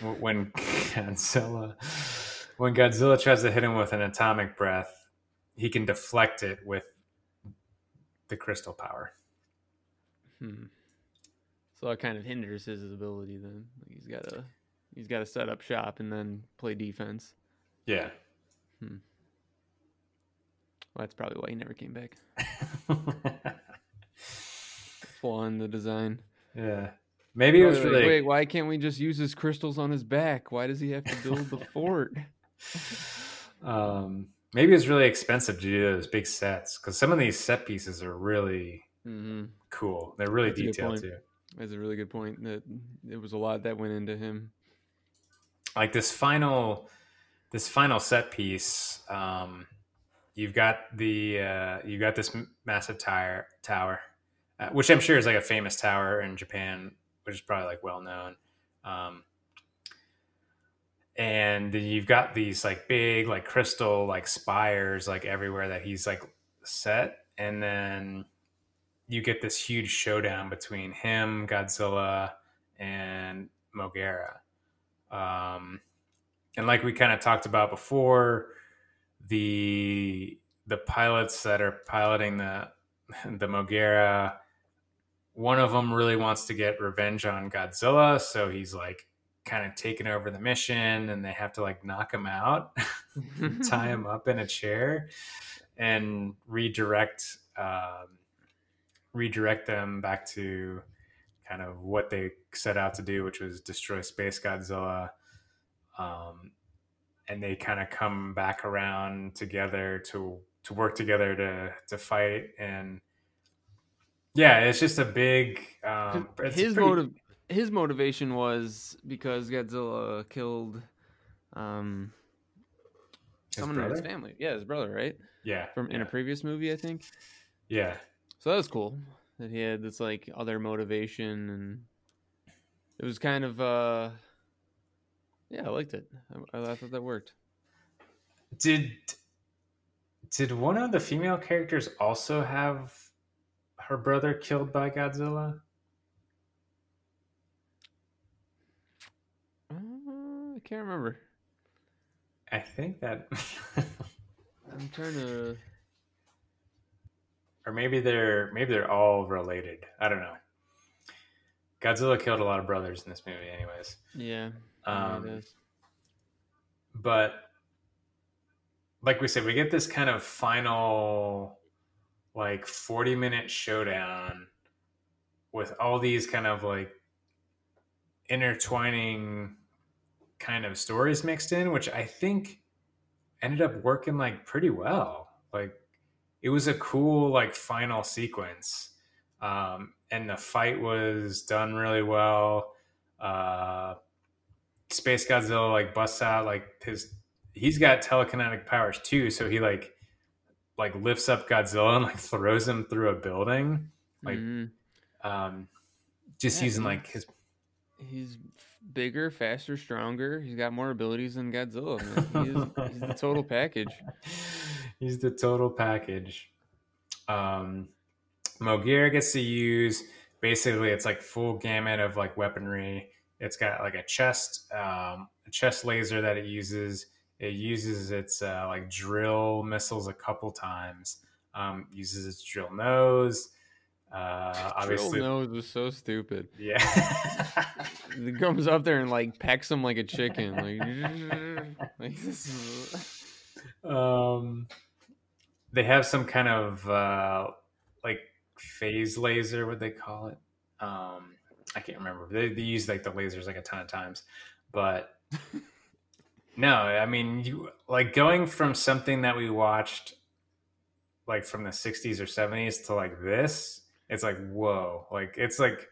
when Godzilla when Godzilla tries to hit him with an atomic breath, he can deflect it with the crystal power. Hmm. So it kind of hinders his ability then. Like he's got to he's got to set up shop and then play defense. Yeah. Hmm. Well, that's probably why he never came back. Flaw in the design. Yeah. Maybe it was really... Wait, wait, why can't we just use his crystals on his back? Why does he have to build the fort? Um, maybe it's really expensive to do those big sets, because some of these set pieces are really mm-hmm. cool. They're really That's detailed too. That's a really good point. That it was a lot that went into him. Like this final, this final set piece. Um, you've got the uh, you've got this massive tire tower, uh, which I'm sure is like a famous tower in Japan, which is probably like well known. Um, and then you've got these like big, like crystal, like spires, like everywhere that he's like set. And then you get this huge showdown between him, Godzilla, and MOGUERA. Um, and like we kind of talked about before, the, the pilots that are piloting the, the MOGUERA, one of them really wants to get revenge on Godzilla. So he's like, kind of taking over the mission, and they have to like knock him out, tie him up in a chair, and redirect um, redirect them back to kind of what they set out to do, which was destroy Space Godzilla. Um, and they kind of come back around together to to work together to to fight. And yeah, it's just a big. Um, it's His pretty, motive. His motivation was because Godzilla killed um, someone in his family. Yeah, his brother, right? Yeah. From yeah. in a previous movie, I think. Yeah. So that was cool that he had this like other motivation, and it was kind of uh, yeah, I liked it. I, I thought that worked. Did did one of the female characters also have her brother killed by Godzilla? I can't remember. I think that I'm trying to, or maybe they're maybe they're all related. I don't know. Godzilla killed a lot of brothers in this movie, anyways. Yeah, um, it is. But like we said, we get this kind of final, like forty-minute showdown with all these kind of like intertwining kind of stories mixed in, which I think ended up working like pretty well. Like it was a cool like final sequence, um and the fight was done really well. uh Space Godzilla like busts out like his he's got telekinetic powers too, so he like like lifts up Godzilla and like throws him through a building, like mm-hmm. um just yeah, using like his he's bigger, faster, stronger. He's got more abilities than Godzilla. He is, he's the total package. He's the total package. Um, MOGUERA gets to use basically it's like full gamut of like weaponry. It's got like a chest, um, a chest laser that it uses. It uses its uh, like drill missiles a couple times. Um, uses its drill nose. Uh, obviously, drill nose was so stupid. Yeah, it comes up there and like pecks him like a chicken. Like, like this is... um, they have some kind of uh, like phase laser. What they call it? Um, I can't remember. They, they use like the lasers like a ton of times, but no, I mean, you like going from something that we watched like from the sixties or seventies to like this. It's like, whoa, like it's like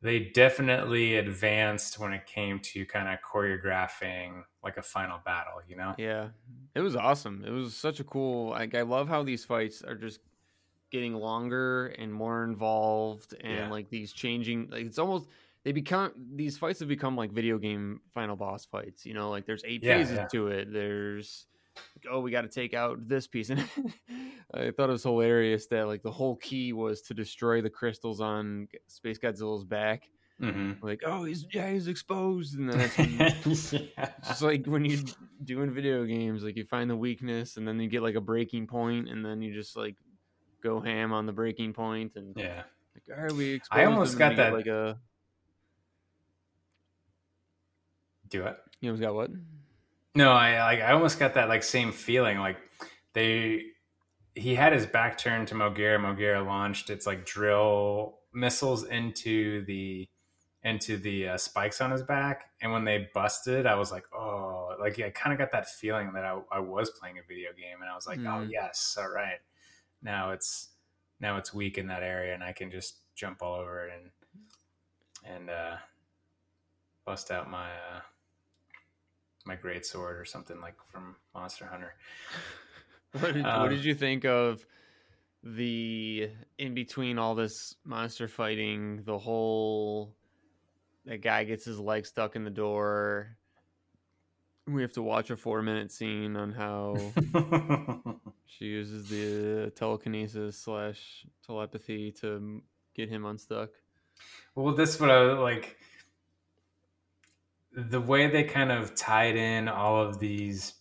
they definitely advanced when it came to kind of choreographing like a final battle, you know? Yeah, it was awesome. It was such a cool, like, I love how these fights are just getting longer and more involved, and yeah. like these changing, like it's almost, they become, these fights have become like video game final boss fights, you know, like there's eight yeah, phases yeah. to it. There's like, oh, we got to take out this piece. And I thought it was hilarious that like the whole key was to destroy the crystals on Space Godzilla's back. Mm-hmm. Like, oh, he's yeah, he's exposed. And then that's when, yeah. just like when you're doing video games, like you find the weakness, and then you get like a breaking point, and then you just like go ham on the breaking point, and yeah, like, all right, we exposed I almost got that. Like a... Do it. You almost got what? No, I like. I almost got that like same feeling. Like they, he had his back turned to MOGUERA. MOGUERA launched its like drill missiles into the into the uh, spikes on his back, and when they busted, I was like, oh, like yeah, I kind of got that feeling that I, I was playing a video game, and I was like, mm. oh yes, all right, now it's now it's weak in that area, and I can just jump all over it and and uh, bust out my. Uh, my great sword or something like from Monster Hunter. What did, um, what did you think of the, in between all this monster fighting, the whole, that guy gets his leg stuck in the door. We have to watch a four minute scene on how she uses the telekinesis slash telepathy to get him unstuck. Well, this what I like, the way they kind of tied in all of these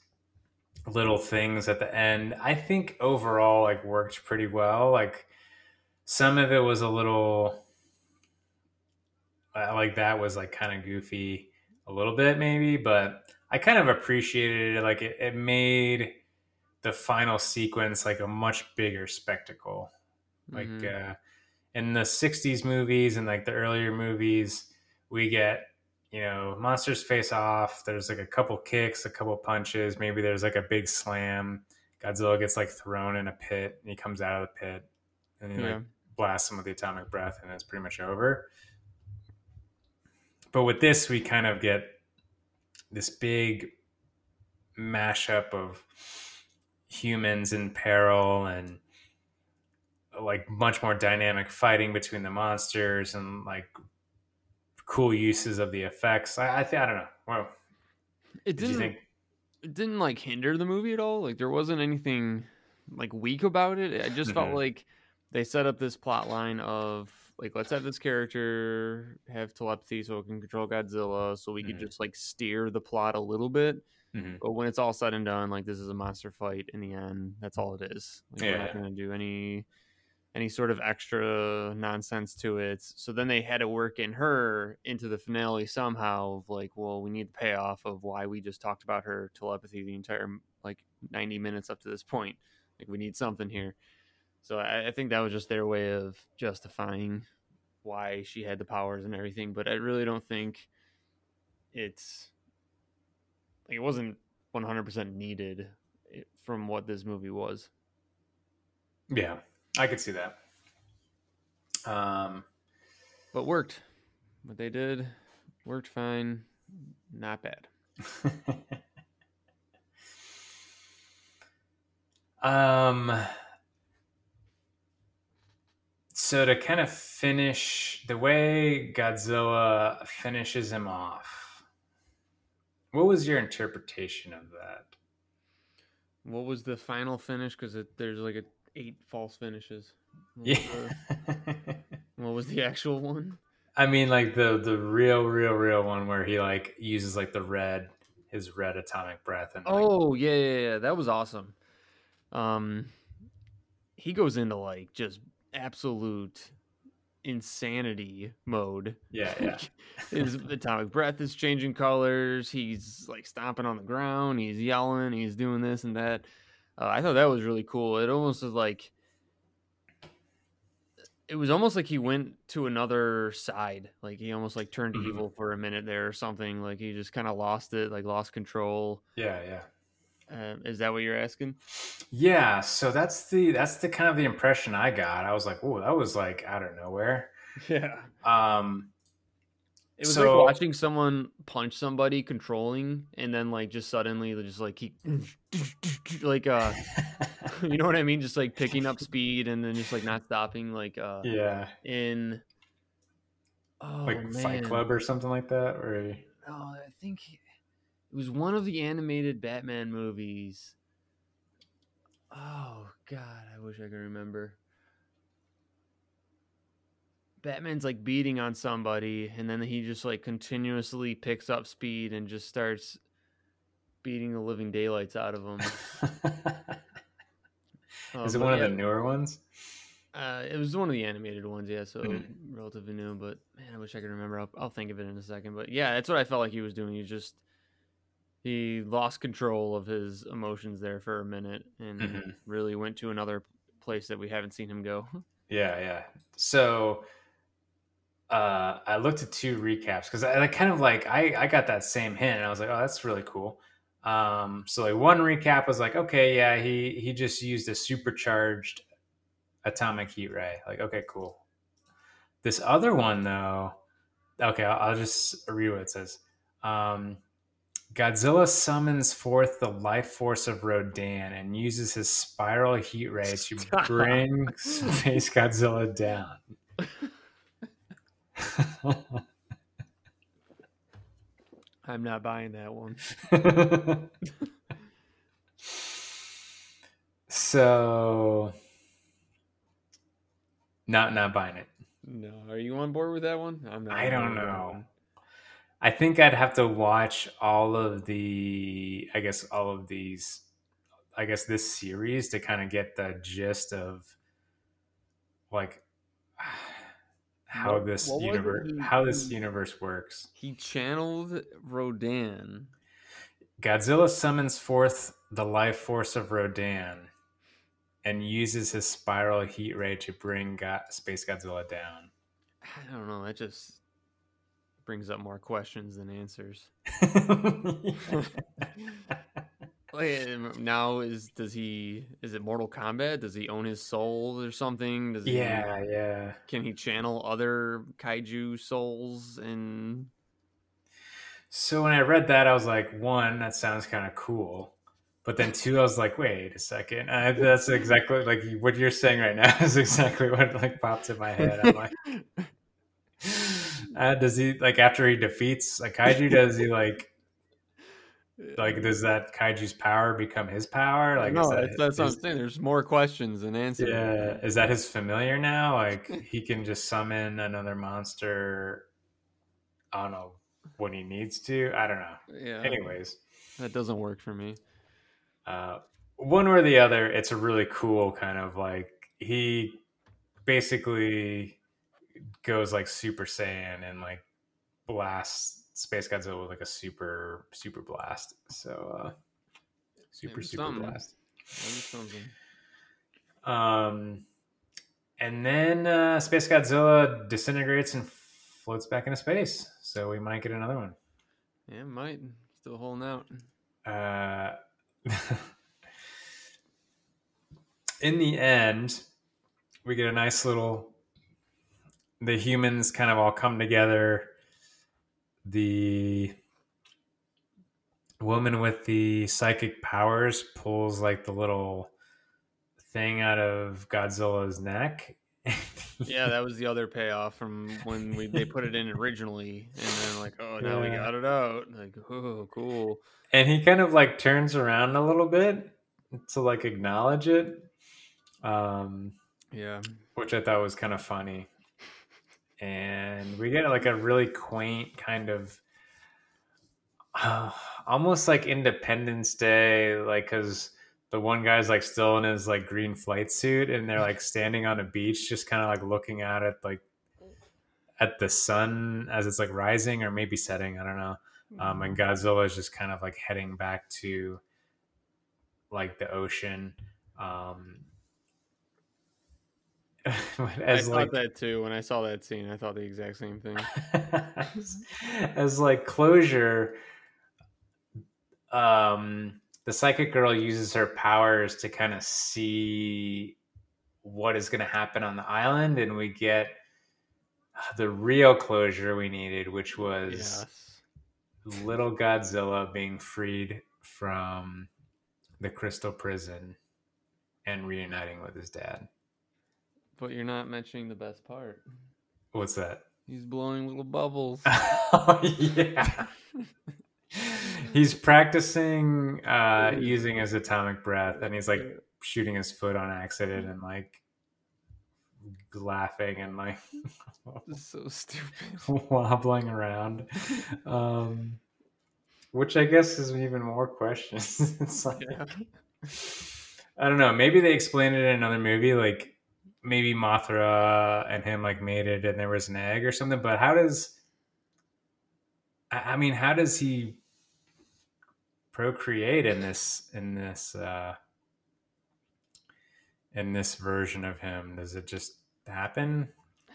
little things at the end, I think overall like worked pretty well. Like some of it was a little like that was like kind of goofy a little bit maybe, but I kind of appreciated it. Like it, it made the final sequence like a much bigger spectacle. Like mm-hmm. uh, in the sixties movies and like the earlier movies, we get, you know, monsters face off. There's like a couple kicks, a couple punches. Maybe there's like a big slam. Godzilla gets like thrown in a pit and he comes out of the pit and he yeah. like blasts him with the atomic breath and it's pretty much over. But with this, we kind of get this big mashup of humans in peril and like much more dynamic fighting between the monsters and like cool uses of the effects. I I, th- I don't know. Wow. It didn't, Did you think? It didn't like hinder the movie at all. Like there wasn't anything like weak about it. I just mm-hmm. felt like they set up this plot line of like, let's have this character have telepathy so it can control Godzilla. So we mm-hmm. could just like steer the plot a little bit. Mm-hmm. But when it's all said and done, like this is a monster fight in the end. That's all it is. Like, yeah. We're not going to do any... any sort of extra nonsense to it. So then they had to work in her into the finale somehow of like, well, we need the payoff of why we just talked about her telepathy the entire like ninety minutes up to this point. Like we need something here. So I, I think that was just their way of justifying why she had the powers and everything. But I really don't think it's like, it wasn't one hundred percent needed from what this movie was. Yeah. I could see that. Um, but worked. What they did worked fine. Not bad. um. So to kind of finish the way Godzilla finishes him off, what was your interpretation of that? What was the final finish? Because there's like a eight false finishes. What yeah. The, what was the actual one? I mean, like the the real, real, real one where he like uses like the red, his red atomic breath. And oh like, yeah, yeah, yeah, that was awesome. Um, he goes into like just absolute insanity mode. Yeah, yeah. His atomic breath is changing colors. He's like stomping on the ground. He's yelling. He's doing this and that. Uh, I thought that was really cool. It almost was like, it was almost like he went to another side. Like he almost like turned mm-hmm. evil for a minute there or something. Like he just kind of lost it, like lost control. Yeah. Yeah. Uh, is that what you're asking? Yeah. So that's the, that's the kind of the impression I got. I was like, oh, that was like out of nowhere. Yeah. Um, It was so, like watching someone punch somebody controlling and then like just suddenly just like he like uh you know what I mean, just like picking up speed and then just like not stopping, like uh yeah in oh, like man. Fight Club or something like that, or no, I think it was one of the animated Batman movies. Oh god, I wish I could remember. Batman's like beating on somebody and then he just like continuously picks up speed and just starts beating the living daylights out of him. um, Is it one yeah. of the newer ones? Uh, it was one of the animated ones, yeah, so mm-hmm. relatively new, but man, I wish I could remember. I'll, I'll think of it in a second. But yeah, that's what I felt like he was doing. He just, he lost control of his emotions there for a minute and mm-hmm. really went to another place that we haven't seen him go. Yeah, yeah. So uh, I looked at two recaps because I, I kind of like, I, I got that same hint and I was like, oh, that's really cool. Um, so like one recap was like, okay, yeah, he, he just used a supercharged atomic heat ray. Like, okay, cool. This other one though, okay, I'll, I'll just read what it says. Um, Godzilla summons forth the life force of Rodan and uses his spiral heat ray to bring Space Godzilla down. I'm not buying that one. So, not not buying it. No, are you on board with that one? I'm not. I don't know. I think I'd have to watch all of the, I guess, all of these, I guess, this series to kind of get the gist of, like, how what, this what universe, he, how this universe works. He channeled Rodan. Godzilla summons forth the life force of Rodan and uses his spiral heat ray to bring God, Space Godzilla down. I don't know. That just brings up more questions than answers. Now is does he is it Mortal Kombat? Does he own his soul or something? Does he, yeah, yeah. Can he channel other kaiju souls? And so when I read that, I was like, one, that sounds kind of cool. But then two, I was like, wait a second. I, that's exactly like what you're saying right now is exactly what like popped in my head. I'm like, uh, does he like after he defeats a kaiju? Does he like? Like, does that kaiju's power become his power? Like, no, is that, that's, that's is, what I'm saying. There's more questions than answers. Yeah, is that his familiar now? Like, he can just summon another monster. I don't know when he needs to. I don't know. Yeah. Anyways, that doesn't work for me. Uh, one or the other, it's a really cool kind of like he basically goes like Super Saiyan and like blasts Space Godzilla with like a super super blast. So uh super Maybe super something. blast. Um and then uh Space Godzilla disintegrates and floats back into space. So we might get another one. Yeah, might. Still holding out. Uh in the end, we get a nice little the humans kind of all come together. The woman with the psychic powers pulls like the little thing out of Godzilla's neck. Yeah, that was the other payoff from when we they put it in originally, and then like, oh, now yeah. we got it out. Like, oh, cool. And he kind of like turns around a little bit to like acknowledge it. Um, yeah, which I thought was kind of funny. And we get like a really quaint kind of uh, almost like Independence Day, like because the one guy's like still in his like green flight suit and they're like standing on a beach just kind of like looking out at like at the sun as it's like rising or maybe setting, I don't know. Um, and Godzilla is just kind of like heading back to like the ocean. Um, As I like, thought that too when I saw that scene. I thought the exact same thing. as, as like closure, um, the psychic girl uses her powers to kind of see what is going to happen on the island, and we get the real closure we needed, which was yes. little Godzilla being freed from the crystal prison and reuniting with his dad. But you're not mentioning the best part. What's that? He's blowing little bubbles. Oh, yeah. He's practicing uh, using his atomic breath, and he's, like, shooting his foot on accident and, like, laughing and, like, so stupid. Wobbling around. Um, which I guess is even more questions. It's like, yeah. I don't know. Maybe they explained it in another movie, like, maybe Mothra and him like mated and there was an egg or something, but how does, I mean, how does he procreate in this, in this, uh, in this version of him? Does it just happen?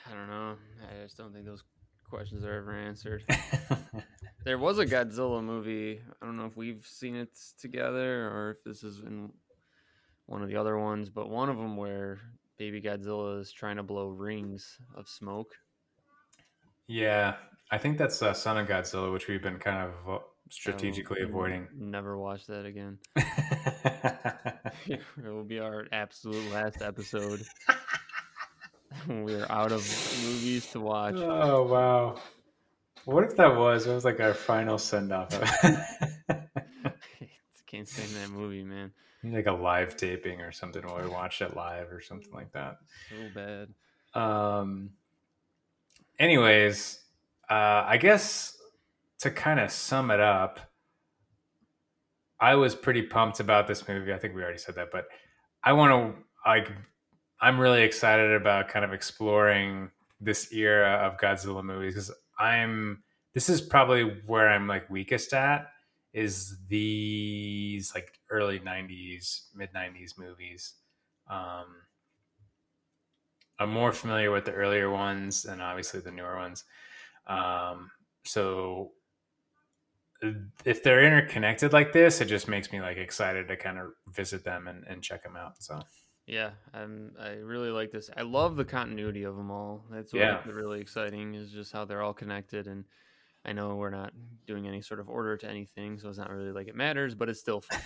I don't know. I just don't think those questions are ever answered. There was a Godzilla movie. I don't know if we've seen it together or if this is in one of the other ones, but one of them where baby Godzilla is trying to blow rings of smoke. Yeah, I think that's uh, Son of Godzilla, which we've been kind of strategically avoiding. Never watch that again. It will be our absolute last episode. We're out of movies to watch. Oh, wow. What if that was? It was like our final send-off. Can't stand that movie, man. Like a live taping or something where we watched it live or something like that. So bad. Um. Anyways, uh, I guess to kind of sum it up, I was pretty pumped about this movie. I think we already said that, but I want to like... I'm really excited about kind of exploring this era of Godzilla movies because I'm, this is probably where I'm like weakest at is these like early nineties, mid nineties movies. Um, I'm more familiar with the earlier ones and obviously the newer ones. Um, so if they're interconnected like this, it just makes me like excited to kind of visit them and, and check them out. So. Yeah, I'm, I really like this. I love the continuity of them all. That's what's yeah. really exciting is just how they're all connected. And I know we're not doing any sort of order to anything, so it's not really like it matters, but it's still fun.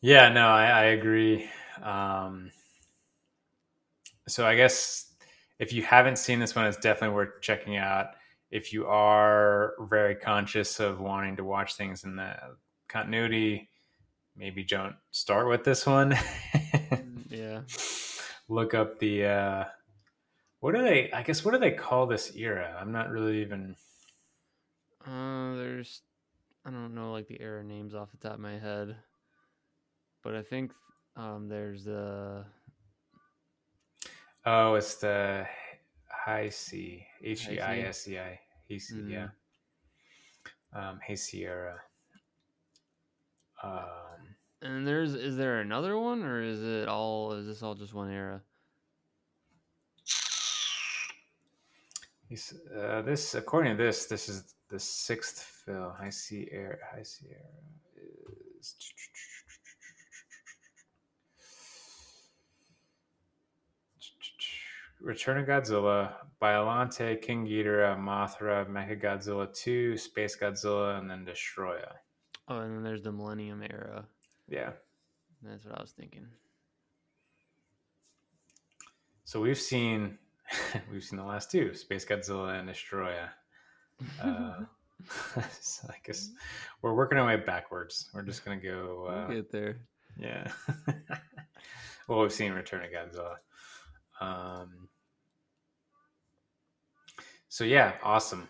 yeah, no, I, I agree. Um, so I guess if you haven't seen this one, it's definitely worth checking out. If you are very conscious of wanting to watch things in the continuity, maybe don't start with this one. yeah. Look up the, uh, what do they, I guess, what do they call this era? I'm not really even. Uh, there's, I don't know, like the era names off the top of my head, but I think um, there's the. Oh, it's the Heisei, H E I S E I, Heisei, mm-hmm. yeah. Um, Heisei. Um, and there's is there another one or is it all is this all just one era? He's, uh, this according to this, this is the sixth film. I see era. I see era is Return of Godzilla, Biollante, King Ghidorah, Mothra, Mechagodzilla two, Space Godzilla, and then Destroyah. Oh, and then there's the Millennium Era. Yeah. That's what I was thinking. So we've seen we've seen the last two, Space Godzilla and Destroyah. Uh, so I guess we're working our way backwards. We're just going to go... Uh, we'll get there. Yeah. Well, we've seen Return of Godzilla. Um, so yeah, awesome.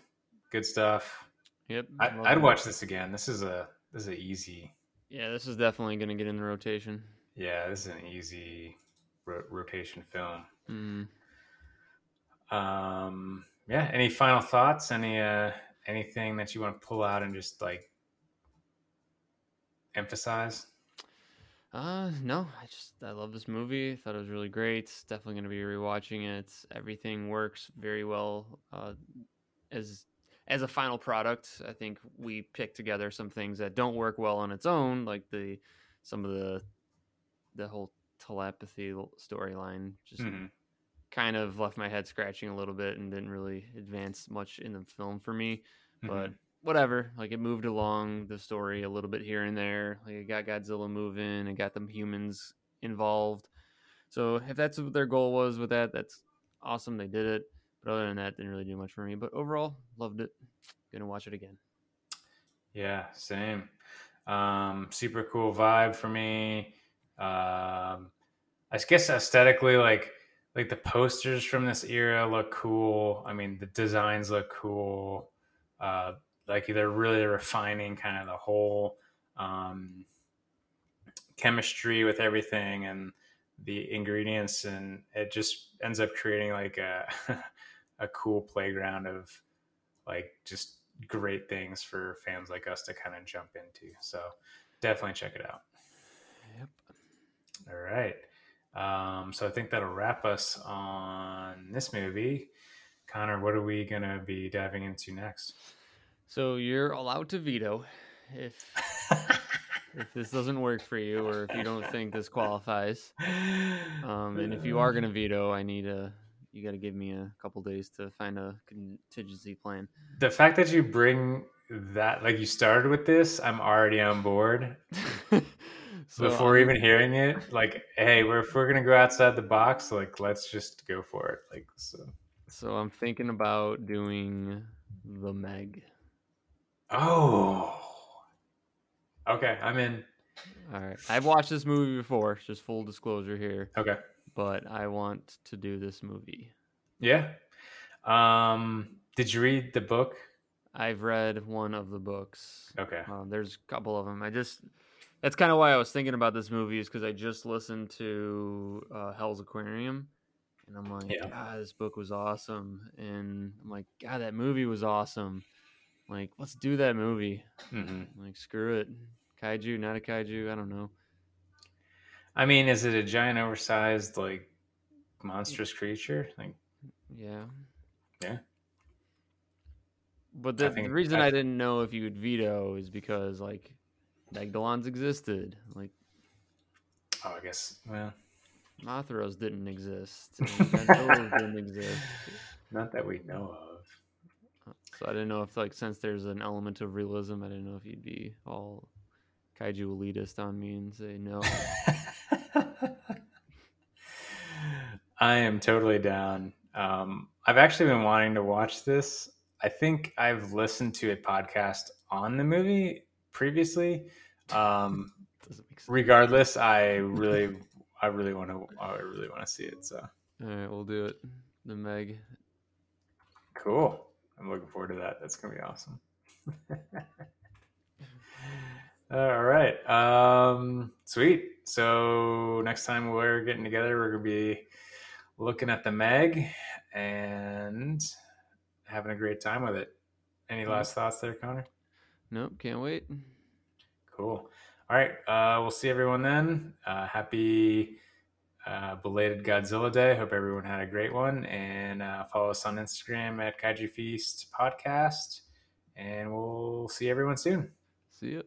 Good stuff. Yep. I, I'd that. watch this again. This is a... This is an easy. Yeah, this is definitely going to get in the rotation. Yeah, this is an easy ro- rotation film. Mm. Um, yeah. Any final thoughts? Any uh, anything that you want to pull out and just like emphasize? Uh, no. I just I love this movie. I thought it was really great. Definitely going to be rewatching it. Everything works very well. Uh, as As a final product, I think we picked together some things that don't work well on its own, like the some of the the whole telepathy storyline just mm-hmm. kind of left my head scratching a little bit and didn't really advance much in the film for me. Mm-hmm. But whatever, like it moved along the story a little bit here and there. Like it got Godzilla moving, it got the humans involved. So if that's what their goal was with that, that's awesome. They did it. But other than that, didn't really do much for me. But overall, loved it. Gonna watch it again. Yeah, same. Um, super cool vibe for me. Um, I guess aesthetically, like like the posters from this era look cool. I mean, the designs look cool. Uh, like they're really refining kind of the whole um, chemistry with everything, and the ingredients, and it just ends up creating like a a cool playground of like just great things for fans like us to kind of jump into. So definitely check it out. Yep. All right. Um, so I think that'll wrap us on this movie. Connor, what are we going to be diving into next? So you're allowed to veto if if this doesn't work for you, or if you don't think this qualifies. Um, and if you are going to veto, I need a you got to give me a couple days to find a contingency plan. The fact that you bring that, like you started with this, I'm already on board. So before um, even hearing it, like, hey, we're, if we're going to go outside the box, like, let's just go for it. Like, so. So I'm thinking about doing The Meg. Oh. Okay, I'm in. All right. I've watched this movie before, just full disclosure here. Okay. But I want to do this movie. Yeah. Um, did you read the book? I've read one of the books. Okay. Um, there's a couple of them. I just... That's kind of why I was thinking about this movie, is because I just listened to uh, Hell's Aquarium, and I'm like, yeah. God, this book was awesome. And I'm like, God, that movie was awesome. I'm like, let's do that movie. Mm-hmm. Like, screw it. Kaiju, not a kaiju. I don't know. I mean, is it a giant, oversized, like, monstrous creature? Like, yeah. Yeah. But the, I think, the reason I... I didn't know if you would veto is because, like, Megalodons existed. Like, oh, I guess. Well, Mothras didn't exist. Godzilla didn't exist. Not that we know of. So I didn't know if, like, since there's an element of realism, I didn't know if you'd be all kaiju elitist on me and say no. I am totally down. Um, I've actually been wanting to watch this. I think I've listened to a podcast on the movie previously. Um regardless, i really i really want to i really want to see it. So all right, we'll do it. The Meg. Cool. I'm looking forward to that. That's gonna be awesome. All right. Um sweet. So next time we're getting together, we're gonna be looking at The Meg and having a great time with it. Any last thoughts there, Connor? Nope, can't wait. Cool. All right, uh, we'll see everyone then. Uh, happy uh, belated Godzilla Day. Hope everyone had a great one. And uh, follow us on Instagram at Kaiju Feast Podcast. And we'll see everyone soon. See ya.